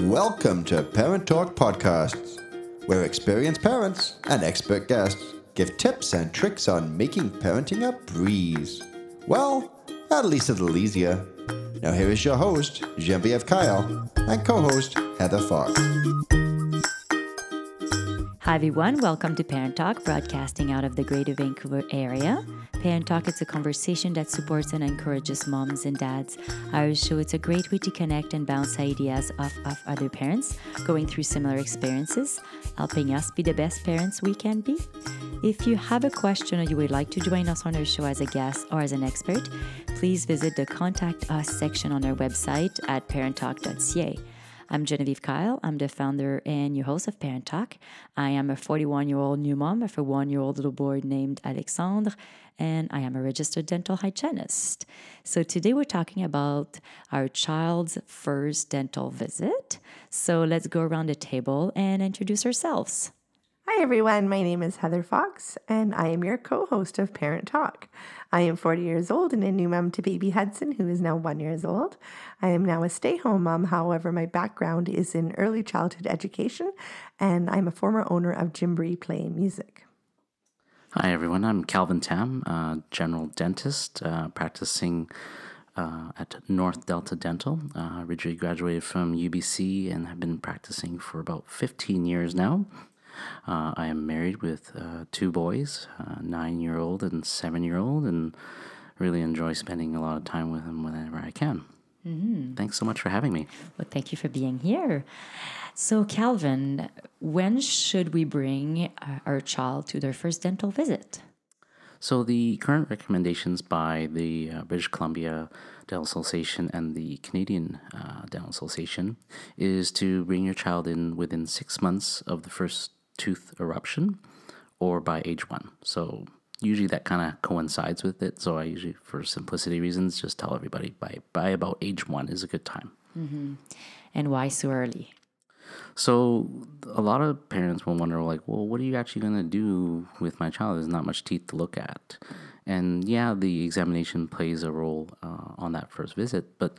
Welcome to Parent Talk Podcasts, where experienced parents and expert guests give tips and tricks on making parenting a breeze. Well, at least a little easier. Now here is your host, Genevieve Kyle, and co-host, Heather Fox. Hi everyone, welcome to Parent Talk, broadcasting out of the Greater Vancouver area. Parent Talk is a conversation that supports and encourages moms and dads. Our show is a great way to connect and bounce ideas off of other parents going through similar experiences, helping us be the best parents we can be. If you have a question or you would like to join us on our show as a guest or as an expert, please visit the Contact Us section on our website at parenttalk.ca. I'm Genevieve Kyle. I'm the founder and your host of Parent Talk. I am a 41-year-old new mom of a 1-year-old little boy named Alexandre, and I am a registered dental hygienist. So today we're talking about our child's first dental visit. So let's go around the table and introduce ourselves. Hi, everyone. My name is Heather Fox, and I am your co-host of Parent Talk. I am 40 years old and a new mom to baby Hudson, who is now 1 year old. I am now a stay-home mom. However, my background is in early childhood education, and I'm a former owner of Gymboree Play Music. Hi, everyone. I'm Calvin Tham, general dentist, practicing at North Delta Dental. I originally graduated from UBC and have been practicing for about 15 years now. I am married with 2 boys, a 9-year-old and 7-year-old, and really enjoy spending a lot of time with them whenever I can. Mm-hmm. Thanks so much for having me. Well, thank you for being here. So, Calvin, when should we bring our child to their first dental visit? So the current recommendations by the British Columbia Dental Association and the Canadian Dental Association is to bring your child in within 6 months of the first tooth eruption or by age 1. So usually that kind of coincides with it. So I usually, for simplicity reasons, just tell everybody by about age 1 is a good time. Mm-hmm. And why so early? So a lot of parents will wonder, like, well, what are you actually going to do with my child? There's not much teeth to look at. And yeah, the examination plays a role on that first visit, but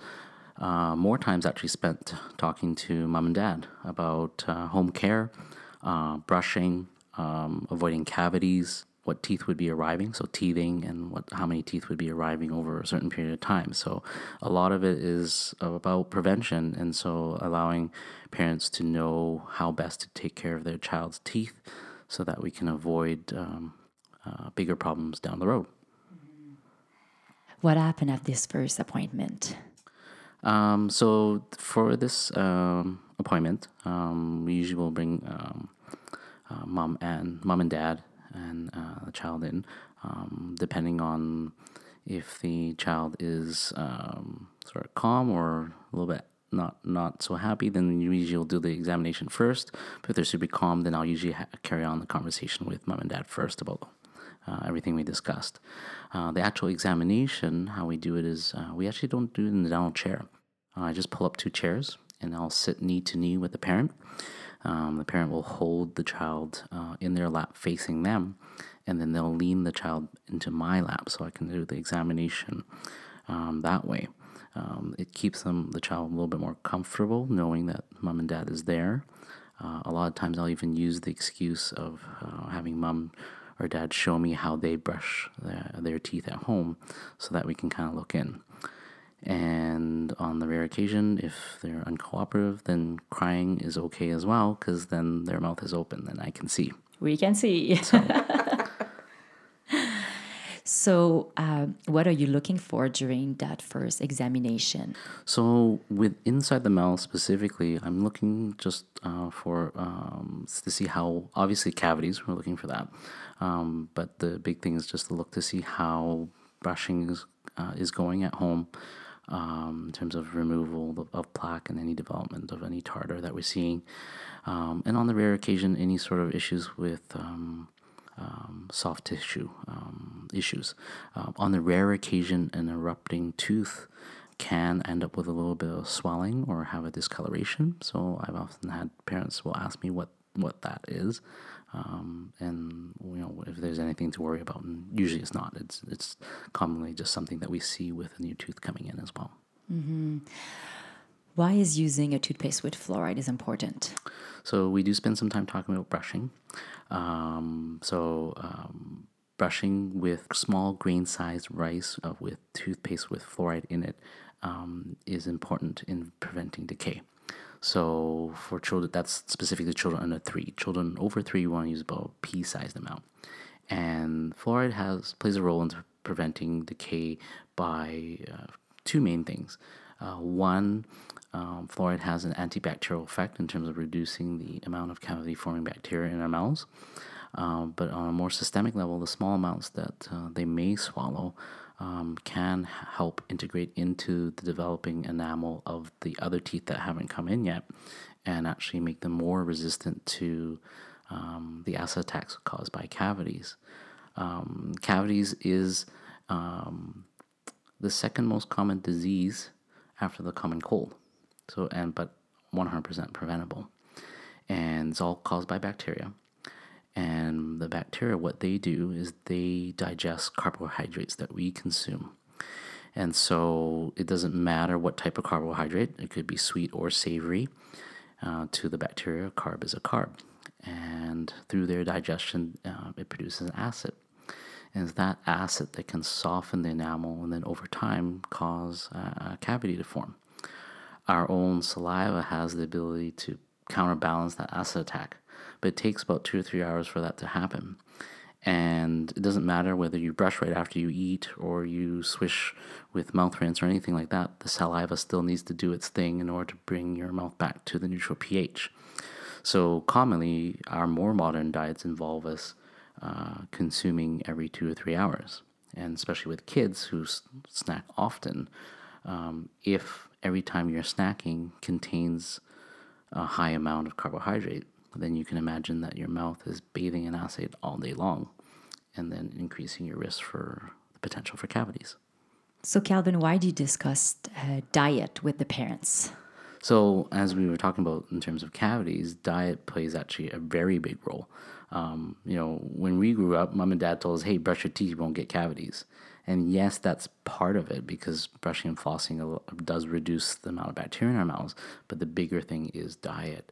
more time's actually spent talking to mom and dad about home care, brushing, avoiding cavities, what teeth would be arriving, so teething, and how many teeth would be arriving over a certain period of time. So a lot of it is about prevention, and so allowing parents to know how best to take care of their child's teeth so that we can avoid bigger problems down the road. What happened at this first appointment? So for this appointment, we usually will bring mom and dad and the child in, depending on if the child is sort of calm or a little bit not so happy, then usually you'll do the examination first. But if they're super calm, then I'll usually carry on the conversation with mom and dad first about everything we discussed. The actual examination, how we do it is we actually don't do it in the dental chair. I just pull up 2 chairs and I'll sit knee to knee with the parent. The parent will hold the child in their lap facing them, and then they'll lean the child into my lap so I can do the examination that way. It keeps the child a little bit more comfortable knowing that mom and dad is there. A lot of times I'll even use the excuse of having mom or dad show me how they brush their teeth at home so that we can kind of look in. And on the rare occasion, if they're uncooperative, then crying is okay as well, because then their mouth is open and I can see. We can see. So what are you looking for during that first examination? So with inside the mouth specifically, I'm looking just for to see how, obviously cavities, we're looking for that. But the big thing is just to look to see how brushing is going at home in terms of removal of plaque and any development of any tartar that we're seeing. And on the rare occasion, any sort of issues with soft tissue issues. On the rare occasion, an erupting tooth can end up with a little bit of swelling or have a discoloration. So I've often had parents will ask me what that is, and if there's anything to worry about, and usually it's not. It's commonly just something that we see with a new tooth coming in as well. Mm-hmm. Why is using a toothpaste with fluoride is important? So we do spend some time talking about brushing. Brushing with small grain-sized rice with toothpaste with fluoride in it is important in preventing decay. So for children, that's specifically children under 3. Children over 3, you want to use about a pea-sized amount. And fluoride plays a role in preventing decay by two main things. One, fluoride has an antibacterial effect in terms of reducing the amount of cavity-forming bacteria in our mouths. But on a more systemic level, the small amounts that they may swallow can help integrate into the developing enamel of the other teeth that haven't come in yet and actually make them more resistant to the acid attacks caused by cavities. Cavities is the second most common disease after the common cold, but 100% preventable. And it's all caused by bacteria. And the bacteria, what they do is they digest carbohydrates that we consume. And so it doesn't matter what type of carbohydrate. It could be sweet or savory. To the bacteria, a carb is a carb. And through their digestion, it produces an acid. And it's that acid that can soften the enamel and then over time cause a cavity to form. Our own saliva has the ability to counterbalance that acid attack. But it takes about 2 or 3 hours for that to happen. And it doesn't matter whether you brush right after you eat or you swish with mouth rinse or anything like that, the saliva still needs to do its thing in order to bring your mouth back to the neutral pH. So commonly, our more modern diets involve us consuming every 2 or 3 hours. And especially with kids who snack often, if every time you're snacking contains a high amount of carbohydrate, then you can imagine that your mouth is bathing in acid all day long and then increasing your risk for the potential for cavities. So, Calvin, why do you discuss diet with the parents? So, as we were talking about in terms of cavities, diet plays actually a very big role. When we grew up, mom and dad told us, hey, brush your teeth, you won't get cavities. And yes, that's part of it because brushing and flossing does reduce the amount of bacteria in our mouths, but the bigger thing is diet.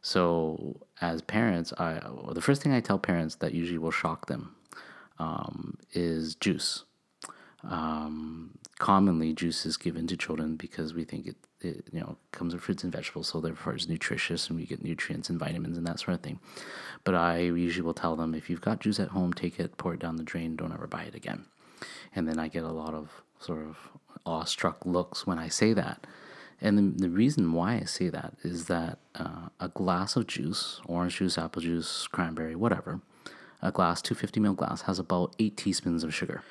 So as parents, the first thing I tell parents that usually will shock them is juice. Commonly, juice is given to children because we think it comes with fruits and vegetables, so therefore it's nutritious and we get nutrients and vitamins and that sort of thing. But I usually will tell them, if you've got juice at home, take it, pour it down the drain, don't ever buy it again. And then I get a lot of sort of awestruck looks when I say that. And the reason why I say that is that a glass of juice, orange juice, apple juice, cranberry, whatever, a glass, 250-ml glass, has about 8 teaspoons of sugar.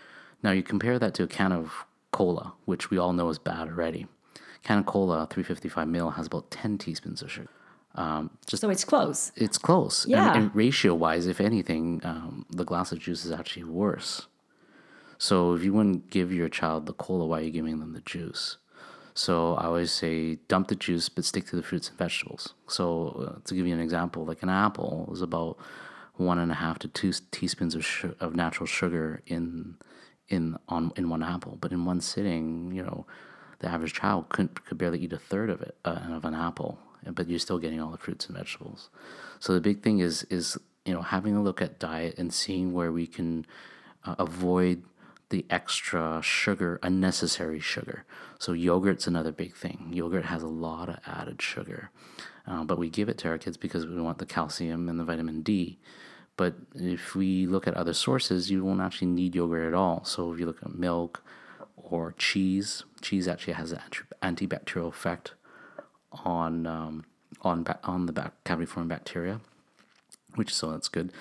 Now, you compare that to a can of cola, which we all know is bad already. A can of cola, 355 ml, has about 10 teaspoons of sugar. So it's close. It's close. Yeah. And ratio-wise, if anything, the glass of juice is actually worse. So if you wouldn't give your child the cola, why are you giving them the juice? So I always say dump the juice, but stick to the fruits and vegetables. So to give you an example, like an apple is about 1.5 to 2 teaspoons of natural sugar in one apple. But in one sitting, the average child could barely eat a third of it of an apple. But you're still getting all the fruits and vegetables. So the big thing is having a look at diet and seeing where we can avoid the extra sugar, unnecessary sugar. So yogurt's another big thing. Yogurt has a lot of added sugar. But we give it to our kids because we want the calcium and the vitamin D. But if we look at other sources, you won't actually need yogurt at all. So if you look at milk or cheese actually has an antibacterial effect on the cavity-forming bacteria, so that's good.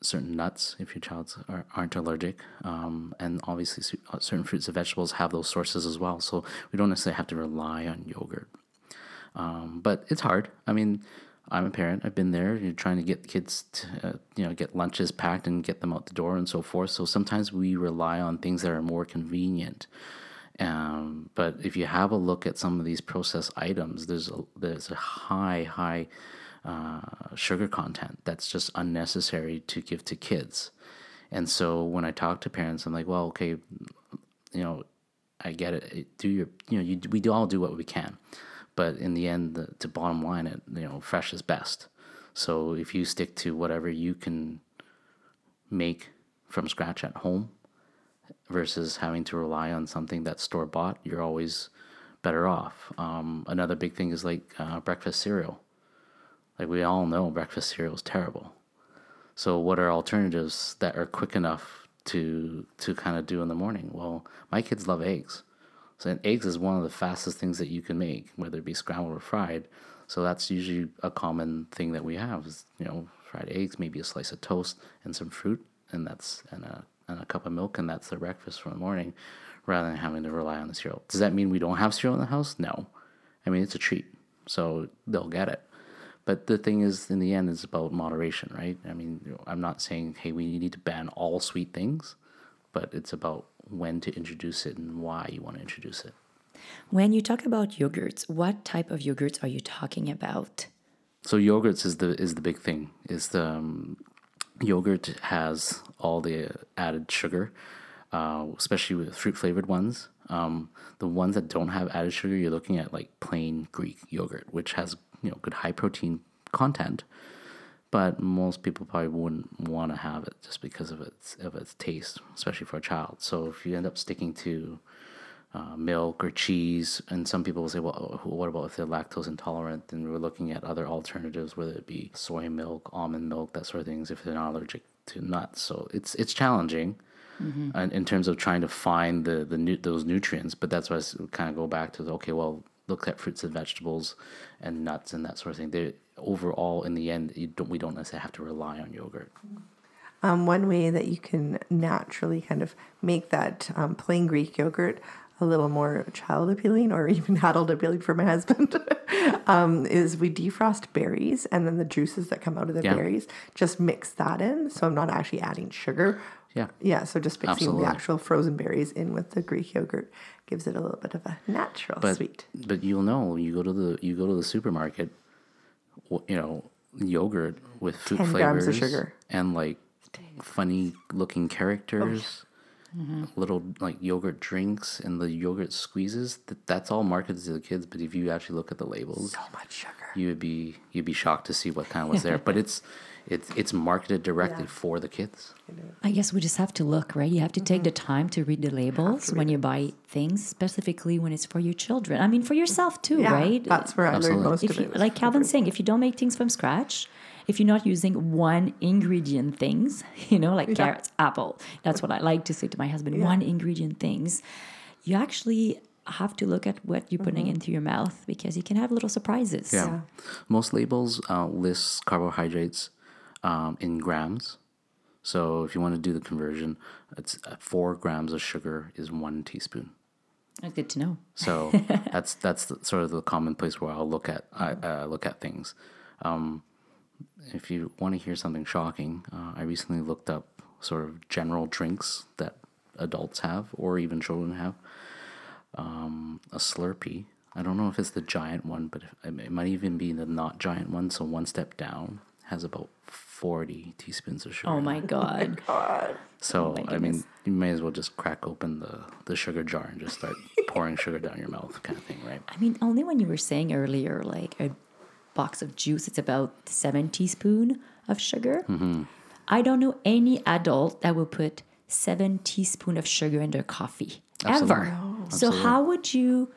Certain nuts, if your child aren't allergic, and obviously certain fruits and vegetables have those sources as well. So we don't necessarily have to rely on yogurt, but it's hard. I mean, I'm a parent. I've been there. You're trying to get kids to, get lunches packed and get them out the door and so forth. So sometimes we rely on things that are more convenient. But if you have a look at some of these processed items, there's a high sugar content that's just unnecessary to give to kids. And so when I talk to parents, I'm like, well, okay, I get it. We all do what we can, but in the end, the bottom line, fresh is best. So if you stick to whatever you can make from scratch at home versus having to rely on something that's store-bought, you're always better off. Another big thing is breakfast cereal. We all know breakfast cereal is terrible. So what are alternatives that are quick enough to kind of do in the morning? Well, my kids love eggs. So eggs is one of the fastest things that you can make, whether it be scrambled or fried. So that's usually a common thing that we have is, fried eggs, maybe a slice of toast and some fruit, and a cup of milk, and that's their breakfast for the morning, rather than having to rely on the cereal. Does that mean we don't have cereal in the house? No. It's a treat, so they'll get it. But the thing is, in the end, it's about moderation, right? I'm not saying, hey, we need to ban all sweet things, but it's about when to introduce it and why you want to introduce it. When you talk about yogurts, what type of yogurts are you talking about? So yogurts is the big thing. Yogurt has all the added sugar, especially with fruit-flavored ones. The ones that don't have added sugar, you're looking at plain Greek yogurt, which has good high protein content, but most people probably wouldn't want to have it just because of its taste, especially for a child. So if you end up sticking to milk or cheese, and some people will say, well, what about if they're lactose intolerant? And we're looking at other alternatives, whether it be soy milk, almond milk, that sort of things, if they're not allergic to nuts. So it's challenging, mm-hmm. in terms of trying to find those nutrients. But that's why I kind of go back to, look at fruits and vegetables and nuts and that sort of thing. Overall, in the end, we don't necessarily have to rely on yogurt. Mm-hmm. One way that you can naturally kind of make that plain Greek yogurt a little more child appealing, or even adult appealing for my husband, is we defrost berries, and then the juices that come out of the berries, just mix that in. So I'm not actually adding sugar. Yeah. So just mixing the actual frozen berries in with the Greek yogurt gives it a little bit of a natural sweet. But you'll know when you go to the supermarket, yogurt with food 10 flavors grams of sugar. And funny looking characters. Mm-hmm. Little yogurt drinks and the yogurt squeezes, that's all marketed to the kids. But if you actually look at the labels, so much sugar, you'd be shocked to see what kind of was there. But it's marketed directly for the kids. I guess we just have to look, right? You have to take the time to read the labels when you buy things, specifically when it's for your children. For yourself too, right? That's where I learned most of it. Like Calvin's saying, if you don't make things from scratch, if you're not using one ingredient things, carrots, apple, that's what I like to say to my husband, one ingredient things, you actually have to look at what you're putting into your mouth, because you can have little surprises. Yeah. Most labels list carbohydrates in grams. So if you want to do the conversion, it's 4 grams of sugar is 1 teaspoon. That's good to know. So that's sort of the common place where I'll look at things. If you want to hear something shocking, I recently looked up sort of general drinks that adults have, or even children have. A Slurpee. I don't know if it's the giant one, but it might even be the not giant one. So one step down has about 40 teaspoons of sugar. Oh my God. So, you may as well just crack open the sugar jar and just start pouring sugar down your mouth kind of thing, right? Only when you were saying earlier, a box of juice, it's about 7 teaspoons of sugar. Mm-hmm. I don't know any adult that will put 7 teaspoons of sugar in their coffee. Absolutely. Ever. No. So how would you,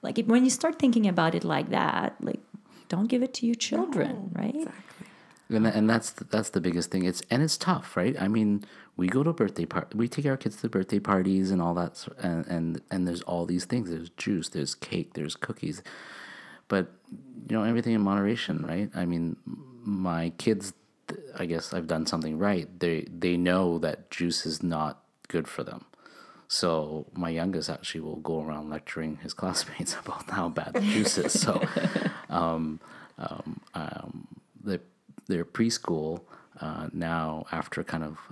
when you start thinking about it like that, don't give it to your children, right? Exactly. And that's the biggest thing. It's tough, right? We go to we take our kids to birthday parties and all that, and there's all these things. There's juice, there's cake, there's cookies. But, everything in moderation, right? My kids, I guess I've done something right. They know that juice is not good for them. So my youngest actually will go around lecturing his classmates about how bad the juice is. So their preschool now, after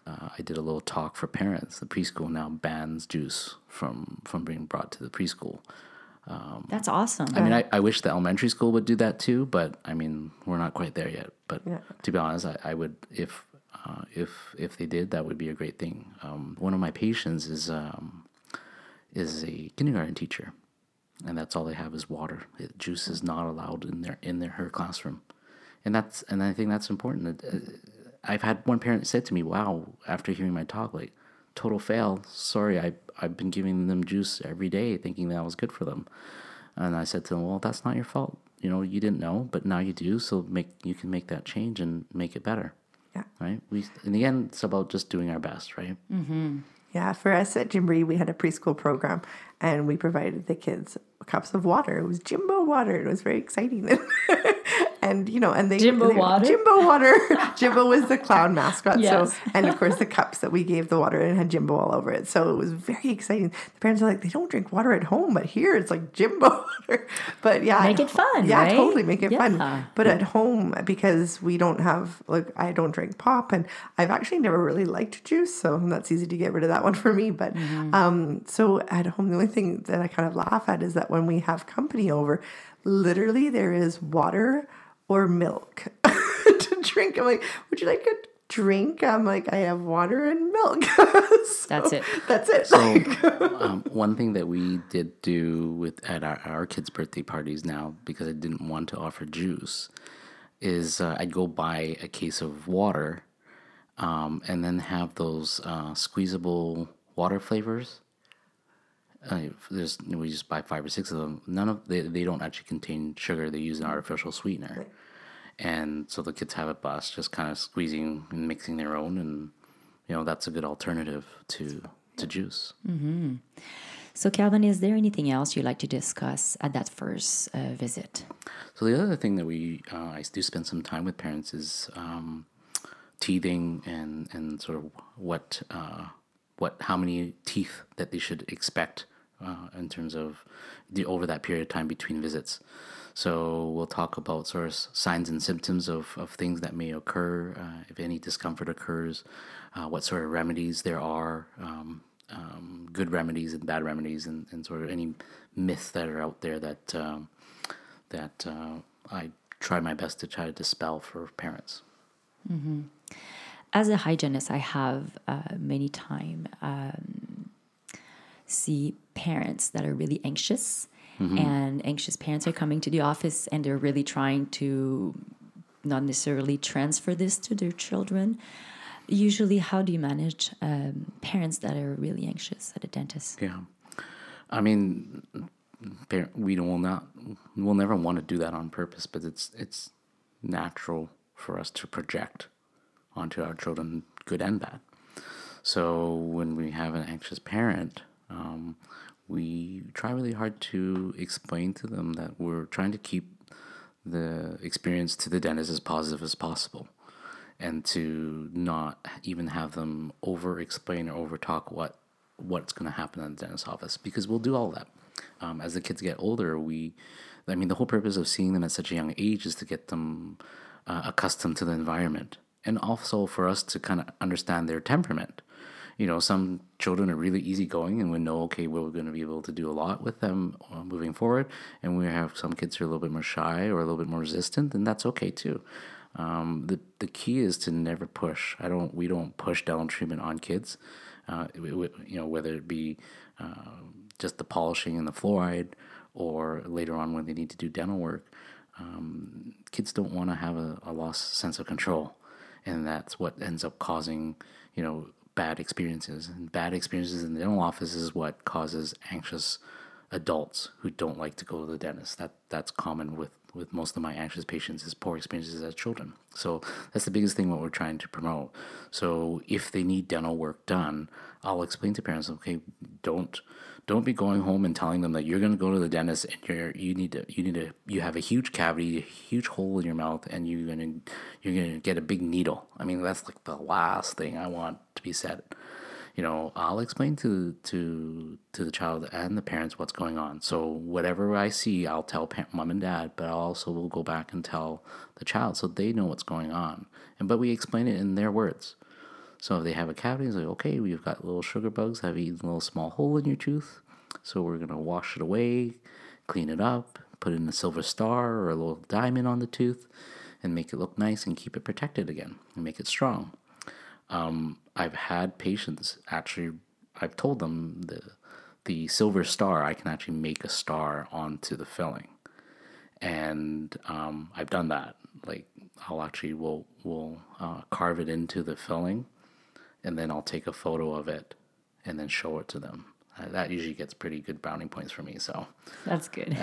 I did a little talk for parents, the preschool now bans juice from being brought to the preschool. That's awesome. I wish the elementary school would do that too, but we're not quite there yet. But to be honest, I would, if they did, that would be a great thing. One of my patients is is a kindergarten teacher, and that's all they have is water. Juice is not allowed in her classroom, and I think that's important. I've had one parent said to me, "Wow," after hearing my talk, like, total fail. Sorry, I've been giving them juice every day, thinking that was good for them. And I said to them, "Well, that's not your fault. You know, you didn't know, but now you do. So you can make that change and make it better." Yeah. Right. In the end, it's about just doing our best, right? Mm-hmm. Yeah. For us at Gymboree, we had a preschool program, and we provided the kids cups of water. It was Jimbo water. It was very exciting. And, you know, and they... Jimbo water. Jimbo was the clown mascot. Yes. So, and of course, the cups that we gave the water in had Jimbo all over it. So it was very exciting. The parents are like, they don't drink water at home, but here it's like Jimbo water. But yeah. Make it fun, yeah, right? Totally make it fun. But at home, because we don't have, like, I don't drink pop, and I've actually never really liked juice, so that's easy to get rid of that one for me. But so at home, the only thing that I kind of laugh at is that when we have company over, literally there is water or milk to drink. I'm like, would you like a drink? I'm like, I have water and milk. So that's it. So, one thing that we did do at our kids' birthday parties now, because I didn't want to offer juice, is I'd go buy a case of water and then have those squeezable water flavors. We just buy 5 or 6 of them. They don't actually contain sugar. They use an artificial sweetener, right. And so the kids have a blast, just kind of squeezing and mixing their own, and you know that's a good alternative to juice. Mm-hmm. So Calvin, is there anything else you'd like to discuss at that first visit? So the other thing that I do spend some time with parents is teething and sort of how many teeth that they should expect. In terms of over that period of time between visits. So we'll talk about sort of signs and symptoms of things that may occur, if any discomfort occurs, what sort of remedies there are, good remedies and bad remedies, and sort of any myths that are out there that I try my best to try to dispel for parents. Mm-hmm. As a hygienist, I have many time see parents that are really anxious, mm-hmm. and anxious parents are coming to the office, and they're really trying to not necessarily transfer this to their children. Usually, how do you manage parents that are really anxious at a dentist? Yeah, I mean, we'll never want to do that on purpose, but it's natural for us to project onto our children, good and bad. So when we have an anxious parent, we try really hard to explain to them that we're trying to keep the experience to the dentist as positive as possible, and to not even have them over-explain or over-talk what's going to happen in the dentist's office, because we'll do all that. As the kids get older, the whole purpose of seeing them at such a young age is to get them accustomed to the environment, and also for us to kind of understand their temperament. You know, some children are really easygoing, and we know, okay, we're going to be able to do a lot with them moving forward. And we have some kids who are a little bit more shy or a little bit more resistant, and that's okay too. The key is to never push. We don't push dental treatment on kids. Whether it be just the polishing and the fluoride, or later on when they need to do dental work, kids don't want to have a lost sense of control, and that's what ends up causing, you know, bad experiences. And bad experiences in the dental office is what causes anxious adults who don't like to go to the dentist. That's common with most of my anxious patients, is poor experiences as children. So that's the biggest thing what we're trying to promote. So if they need dental work done, I'll explain to parents, okay, don't be going home and telling them that you're going to go to the dentist and you have a huge cavity, a huge hole in your mouth, and you're going to get a big needle. I mean, that's like the last thing I want to be said. You know, I'll explain to the child and the parents what's going on. So whatever I see, I'll tell mom and dad, but I also will go back and tell the child so they know what's going on. But we explain it in their words. So if they have a cavity, it's like, okay, we've got little sugar bugs, have eaten a little small hole in your tooth, so we're going to wash it away, clean it up, put in a silver star or a little diamond on the tooth, and make it look nice and keep it protected again and make it strong. I've had patients, actually, I've told them the the silver star, I can actually make a star onto the filling. And I've done that. Like, I'll actually will carve it into the filling, and then I'll take a photo of it and then show it to them. That usually gets pretty good brownie points for me. So that's good.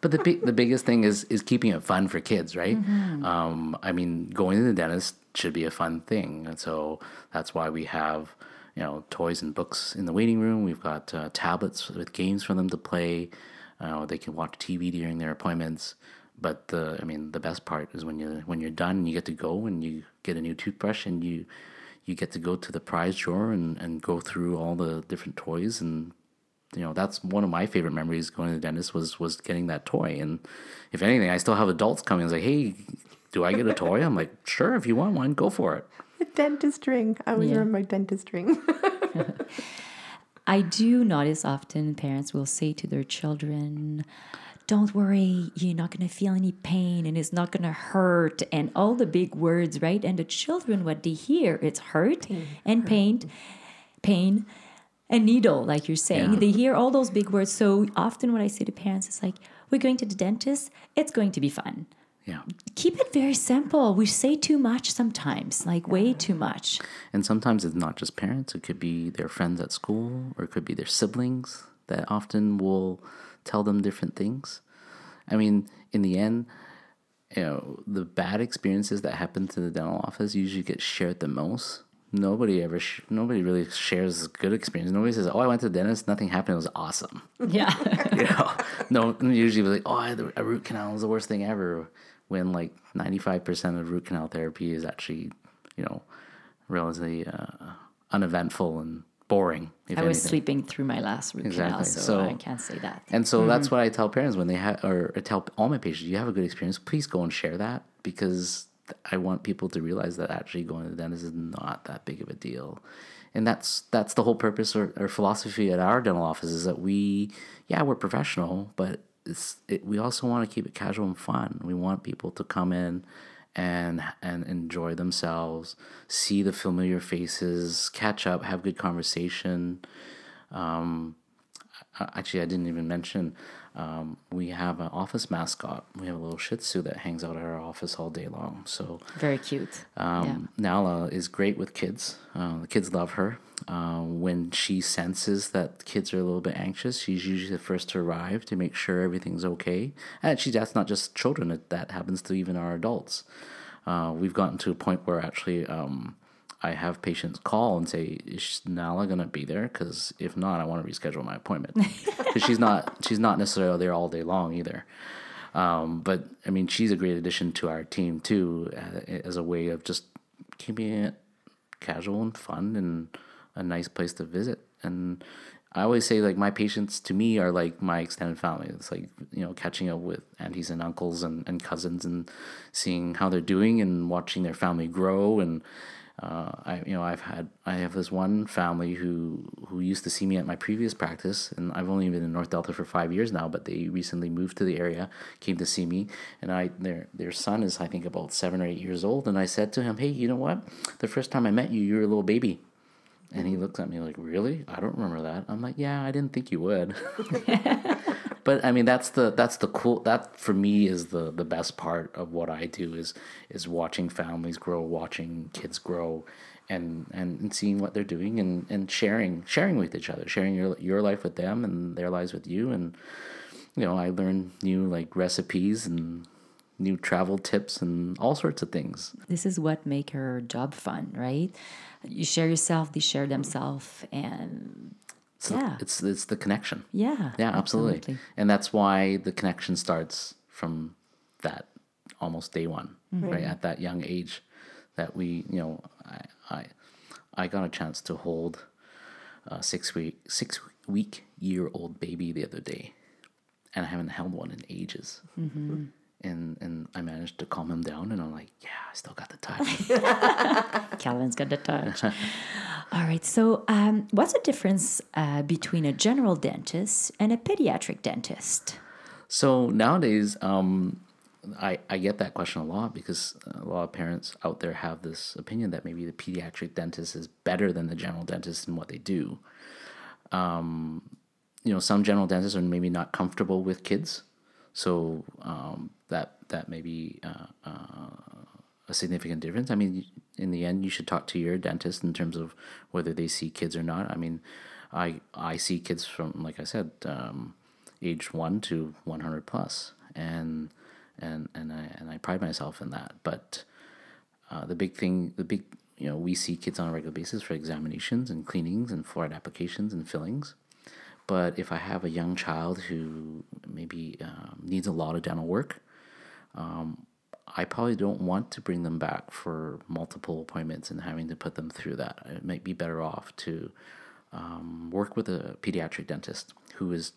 But the biggest thing is keeping it fun for kids, right? Mm-hmm. I mean, going to the dentist should be a fun thing, and so that's why we have, you know, toys and books in the waiting room. We've got tablets with games for them to play. They can watch TV during their appointments. But the best part is when you're done, you get to go and you get a new toothbrush and you get to go to the prize drawer and go through all the different toys. And, you know, that's one of my favorite memories going to the dentist was getting that toy. And if anything, I still have adults coming and say, hey, do I get a toy? I'm like, sure, if you want one, go for it. A dentist ring. I always remember my dentist ring. I do notice often parents will say to their children, don't worry, you're not going to feel any pain and it's not going to hurt and all the big words, right? And the children, what they hear, it's hurt and pain and needle, like you're saying. Yeah. They hear all those big words. So often what I say to parents is like, we're going to the dentist. It's going to be fun. Yeah. Keep it very simple. We say too much sometimes, like way too much. And sometimes it's not just parents. It could be their friends at school or it could be their siblings that often will tell them different things. I mean, in the end, you know, the bad experiences that happen to the dental office usually get shared the most. Nobody really shares good experiences. Nobody says, "Oh, I went to the dentist. Nothing happened. It was awesome." Yeah. You know, no. Usually, be like, "Oh, a root canal is the worst thing ever." When like 95% of root canal therapy is actually, you know, relatively uneventful and boring. If I was anything. Sleeping through my last root canal, so I can't say that. And so that's what I tell parents when they I tell all my patients, you have a good experience, please go and share that, because I want people to realize that actually going to the dentist is not that big of a deal. And that's the whole purpose or philosophy at our dental office, is that we're professional, but we also want to keep it casual and fun. We want people to come in and enjoy themselves, see the familiar faces, catch up, have good conversation. Actually, I didn't even mention, we have an office mascot. We have a little Shih Tzu that hangs out at our office all day long. So very cute. Nala is great with kids. The kids love her. When she senses that kids are a little bit anxious, she's usually the first to arrive to make sure everything's okay. And that's not just children. That happens to even our adults. We've gotten to a point where actually I have patients call and say, is Nala going to be there? Because if not, I want to reschedule my appointment. Because she's not necessarily there all day long either. But, I mean, she's a great addition to our team too, as a way of just keeping it casual and fun and a nice place to visit. And I always say, like, my patients to me are like my extended family. It's like, you know, catching up with aunties and uncles and cousins and seeing how they're doing and watching their family grow. And I have this one family who used to see me at my previous practice, and I've only been in North Delta for 5 years now, but they recently moved to the area, came to see me, and their son is, I think, about 7 or 8 years old, and I said to him, hey, you know what? The first time I met you, you were a little baby. And he looks at me like, really? I don't remember that. I'm like, yeah, I didn't think you would. But I mean, that's the cool, that for me is the best part of what I do is watching families grow, watching kids grow and seeing what they're doing and sharing with each other, sharing your life with them and their lives with you. And, you know, I learn new like recipes and new travel tips and all sorts of things. This is what make her job fun, right? You share yourself, they share themselves, and it's the connection. Yeah, absolutely. And that's why the connection starts from that almost day one, right? At that young age, that we, you know, I got a chance to hold a six-week-year-old baby the other day, and I haven't held one in ages. Mm-hmm. And I managed to calm him down, and I'm like, yeah, I still got the touch. Calvin's got the touch. All right, so what's the difference between a general dentist and a pediatric dentist? So nowadays, I get that question a lot, because a lot of parents out there have this opinion that maybe the pediatric dentist is better than the general dentist in what they do. you know, some general dentists are maybe not comfortable with kids. So that may be a significant difference. I mean, in the end, you should talk to your dentist in terms of whether they see kids or not. I mean, I see kids from, like I said, age 1 to 100 plus, and I pride myself in that. But the big you know, we see kids on a regular basis for examinations and cleanings and fluoride applications and fillings. But if I have a young child who maybe needs a lot of dental work, I probably don't want to bring them back for multiple appointments and having to put them through that. It might be better off to work with a pediatric dentist who is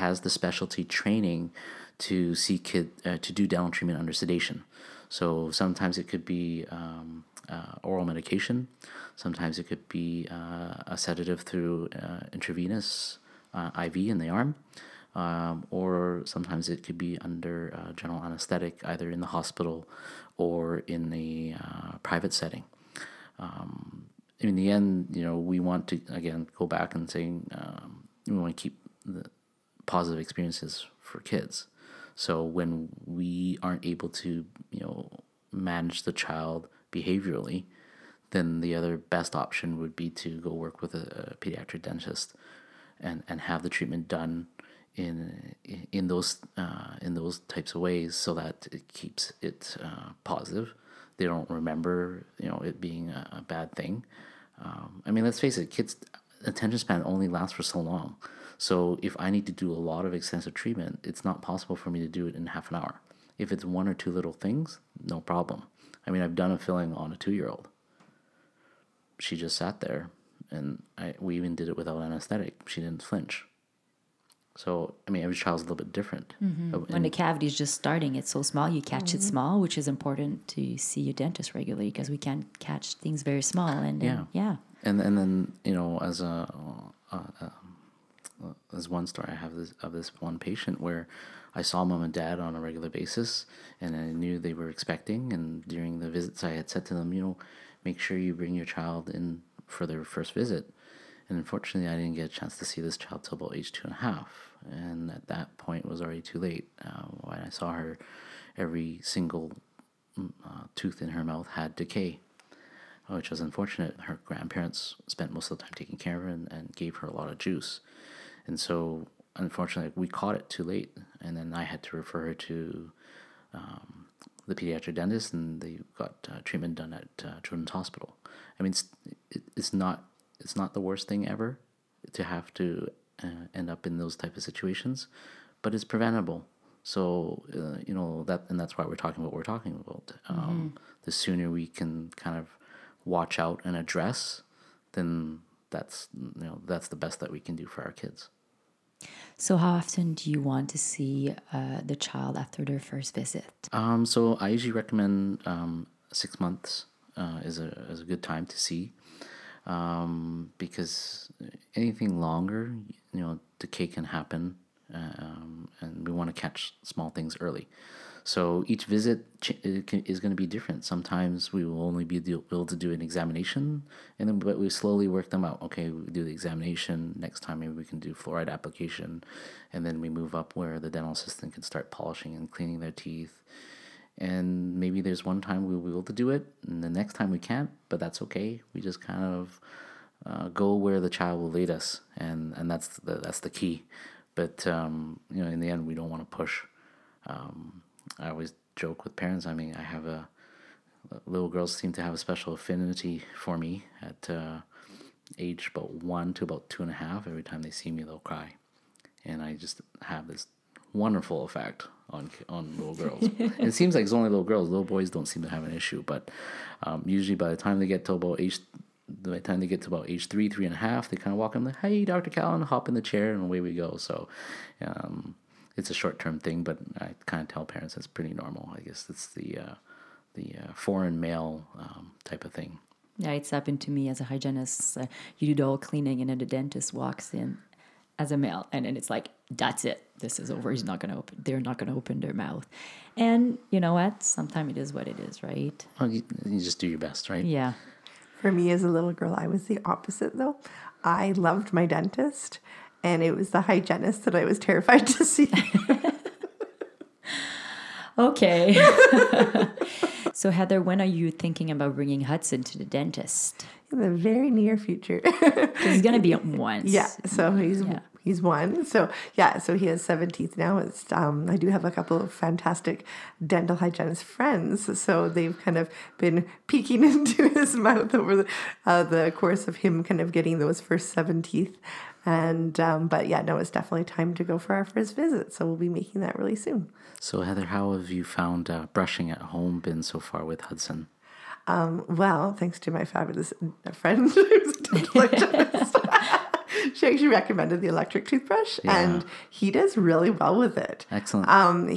has the specialty training to see to do dental treatment under sedation. So sometimes it could be oral medication. Sometimes it could be a sedative through intravenous IV in the arm. Or sometimes it could be under general anesthetic, either in the hospital or in the private setting. In the end, you know, we want to, again, go back and saying we want to keep the positive experiences for kids. So when we aren't able to, you know, manage the child behaviorally, then the other best option would be to go work with a pediatric dentist and have the treatment done in those types of ways, so that it keeps it positive. They don't remember, you know, it being a bad thing. I mean, let's face it, kids' attention span only lasts for so long. So if I need to do a lot of extensive treatment, it's not possible for me to do it in half an hour. If it's one or two little things, no problem. I mean, I've done a filling on a 2-year-old. She just sat there, and we even did it without anesthetic. She didn't flinch. So, I mean, every child's a little bit different. Mm-hmm. When the cavity is just starting, it's so small, you catch mm-hmm. it small, which is important to see your dentist regularly, because we can catch things very small. And then, you know, as one story I have of this one patient where I saw mom and dad on a regular basis, and I knew they were expecting, and during the visits I had said to them, you know, make sure you bring your child in for their first visit. And unfortunately, I didn't get a chance to see this child till about age 2.5. And at that point, it was already too late. When I saw her, every single tooth in her mouth had decay, which was unfortunate. Her grandparents spent most of the time taking care of her and gave her a lot of juice. And so, unfortunately, we caught it too late. And then I had to refer her to the pediatric dentist, and they got treatment done at Children's Hospital. I mean, it's not the worst thing ever to have to end up in those type of situations, but it's preventable. So, you know, that's why we're talking what we're talking about. The sooner we can kind of watch out and address, then that's the best that we can do for our kids. So how often do you want to see the child after their first visit? So I usually recommend 6 months is a good time to see. Because anything longer, you know, decay can happen, and we want to catch small things early. So each visit is going to be different. Sometimes we will only be able to do an examination, but we slowly work them out. Okay, we do the examination. Next time, maybe we can do fluoride application, and then we move up where the dental assistant can start polishing and cleaning their teeth. And maybe there's one time we'll be able to do it, and the next time we can't, but that's okay. We just kind of go where the child will lead us, and that's the key. But, you know, in the end, we don't want to push. I always joke with parents. I mean, I have little girls seem to have a special affinity for me at age about 1 to about 2.5. Every time they see me, they'll cry. And I just have this wonderful effect on little girls. It seems like it's only little girls. Little boys don't seem to have an issue, but usually by the time they get to about age 3.5, they kind of walk in like, "Hey, Dr. Callan," hop in the chair, and away we go. So it's a short-term thing, but I kind of tell parents it's pretty normal. I guess it's the foreign male type of thing. Yeah, it's happened to me as a hygienist. You do the whole cleaning, and then the dentist walks in as a male, and then it's like, that's it, this is over. They're not going to open their mouth. And you know what, sometimes it is what it is, right? Well, you just do your best, right? Yeah. For me as a little girl, I was the opposite though. I loved my dentist, and it was the hygienist that I was terrified to see. Okay. So Heather, when are you thinking about bringing Hudson to the dentist? In the very near future. He's going to be once. Yeah, so he's one. So yeah, so he has 7 teeth now. It's I do have a couple of fantastic dental hygienist friends, so they've kind of been peeking into his mouth over the course of him kind of getting those first 7 teeth. And but yeah, no, it's definitely time to go for our first visit. So we'll be making that really soon. So Heather, how have you found brushing at home been so far with Hudson? Well, thanks to my fabulous friend who's a dental hygienist. She actually recommended the electric toothbrush, and he does really well with it. Excellent. I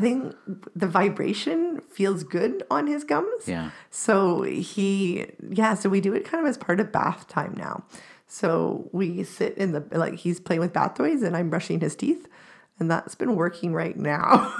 think the vibration feels good on his gums. Yeah. So we do it kind of as part of bath time now. So we sit in he's playing with bath toys and I'm brushing his teeth, and that's been working right now.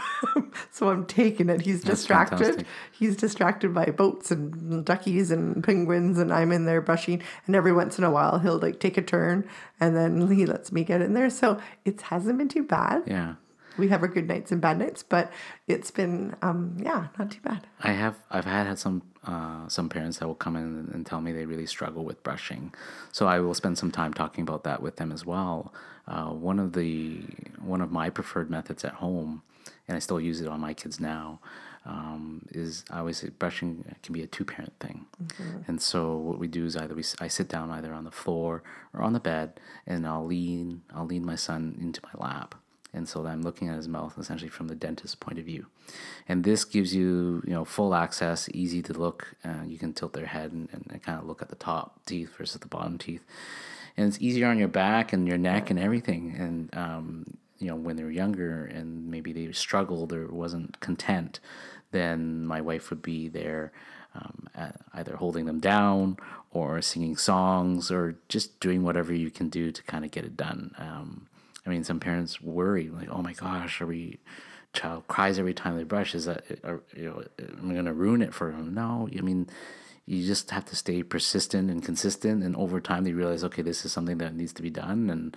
So I'm taking it. That's distracted. Fantastic. He's distracted by boats and duckies and penguins, and I'm in there brushing. And every once in a while, he'll take a turn, and then he lets me get in there. So it hasn't been too bad. Yeah, we have our good nights and bad nights, but it's been not too bad. I've had some parents that will come in and tell me they really struggle with brushing. So I will spend some time talking about that with them as well. One of my preferred methods at home, and I still use it on my kids now, is I always say brushing can be a 2-parent thing. Mm-hmm. And so what we do is I sit down either on the floor or on the bed, and I'll lean my son into my lap. And so I'm looking at his mouth essentially from the dentist's point of view. And this gives you, full access, easy to look. You can tilt their head and kind of look at the top teeth versus the bottom teeth. And it's easier on your back and your neck and everything. And, when they were younger and maybe they struggled or wasn't content, then my wife would be there either holding them down or singing songs or just doing whatever you can do to kind of get it done. Some parents worry, like, oh my gosh, every child cries every time they brush. Is that, am I going to ruin it for them? No, you just have to stay persistent and consistent. And over time, they realize, okay, this is something that needs to be done.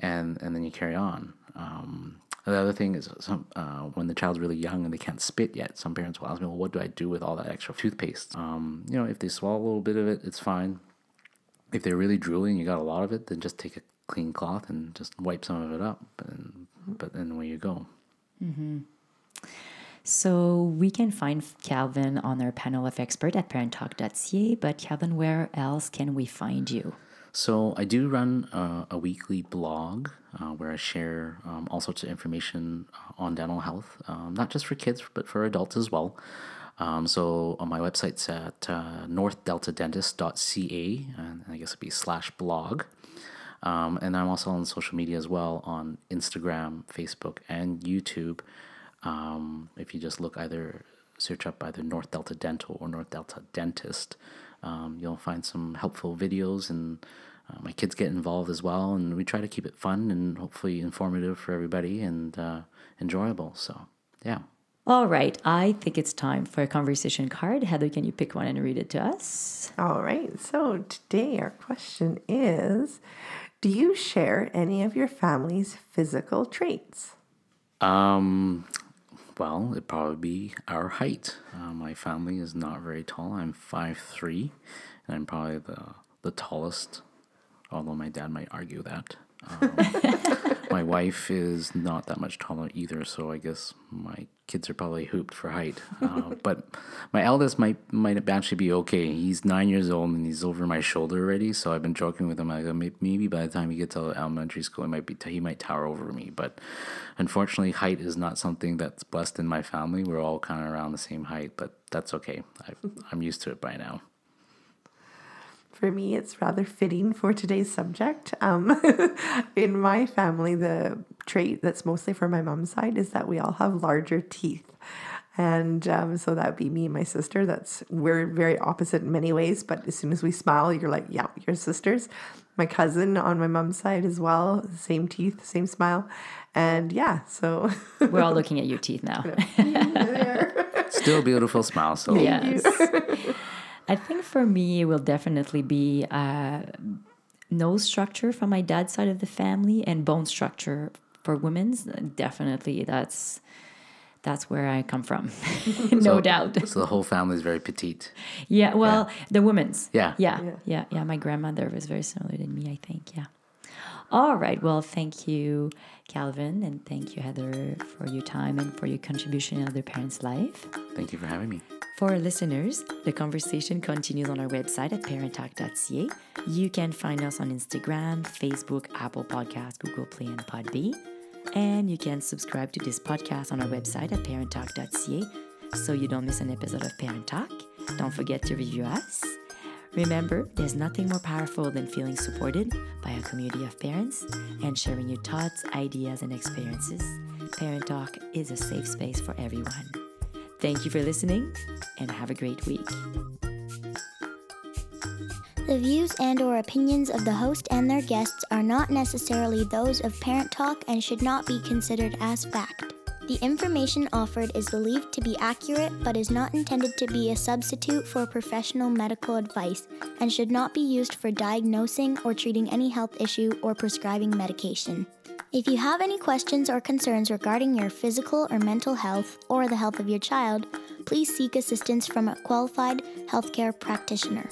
And then you carry on. The other thing is when the child's really young and they can't spit yet, some parents will ask me, well, what do I do with all that extra toothpaste? If they swallow a little bit of it, it's fine. If they're really drooling, you got a lot of it, then just take a clean cloth and just wipe some of it up, but then away you go. Mm-hmm. So we can find Calvin on our panel of expert at parenttalk.ca, but Calvin, where else can we find you? So I do run a weekly blog where I share all sorts of information on dental health, not just for kids, but for adults as well. So on my website's at northdeltadentist.ca, and I guess it'd be /blog. And I'm also on social media as well, on Instagram, Facebook, and YouTube. If you just search up either North Delta Dental or North Delta Dentist, you'll find some helpful videos, and my kids get involved as well. And we try to keep it fun and hopefully informative for everybody and enjoyable. So, yeah. All right. I think it's time for a conversation card. Heather, can you pick one and read it to us? All right. So today our question is, do you share any of your family's physical traits? Well, it'd probably be our height. My family is not very tall. I'm 5'3", and I'm probably the tallest, although my dad might argue that. My wife is not that much taller either, so I guess my kids are probably hooped for height. But my eldest might actually be okay. He's 9 years old and he's over my shoulder already, so I've been joking with him. I go, maybe by the time he gets to elementary school, he might tower over me. But unfortunately, height is not something that's blessed in my family. We're all kind of around the same height, but that's okay. I'm used to it by now. For me, it's rather fitting for today's subject. In my family, the trait that's mostly for my mom's side is that we all have larger teeth. And so that would be me and my sister. We're very opposite in many ways, but as soon as we smile, you're like, yeah, you're sisters. My cousin on my mom's side as well, same teeth, same smile. And yeah, so... We're all looking at your teeth now. Still beautiful smile, so... Yes. I think for me, it will definitely be nose structure from my dad's side of the family and bone structure for women's, definitely that's where I come from. No doubt. So the whole family is very petite. Yeah. Well, yeah. The women's. Yeah. Yeah. Yeah. Yeah. Yeah. My grandmother was very similar to me, I think. Yeah. All right. Well, thank you, Calvin, and thank you, Heather, for your time and for your contribution in other parents' life. Thank you for having me. For our listeners, the conversation continues on our website at parenttalk.ca. You can find us on Instagram, Facebook, Apple Podcasts, Google Play, and Podbean. And you can subscribe to this podcast on our website at parenttalk.ca so you don't miss an episode of Parent Talk. Don't forget to review us. Remember, there's nothing more powerful than feeling supported by a community of parents and sharing your thoughts, ideas, and experiences. Parent Talk is a safe space for everyone. Thank you for listening and have a great week. The views and or opinions of the host and their guests are not necessarily those of Parent Talk and should not be considered as fact. The information offered is believed to be accurate but is not intended to be a substitute for professional medical advice and should not be used for diagnosing or treating any health issue or prescribing medication. If you have any questions or concerns regarding your physical or mental health or the health of your child, please seek assistance from a qualified healthcare practitioner.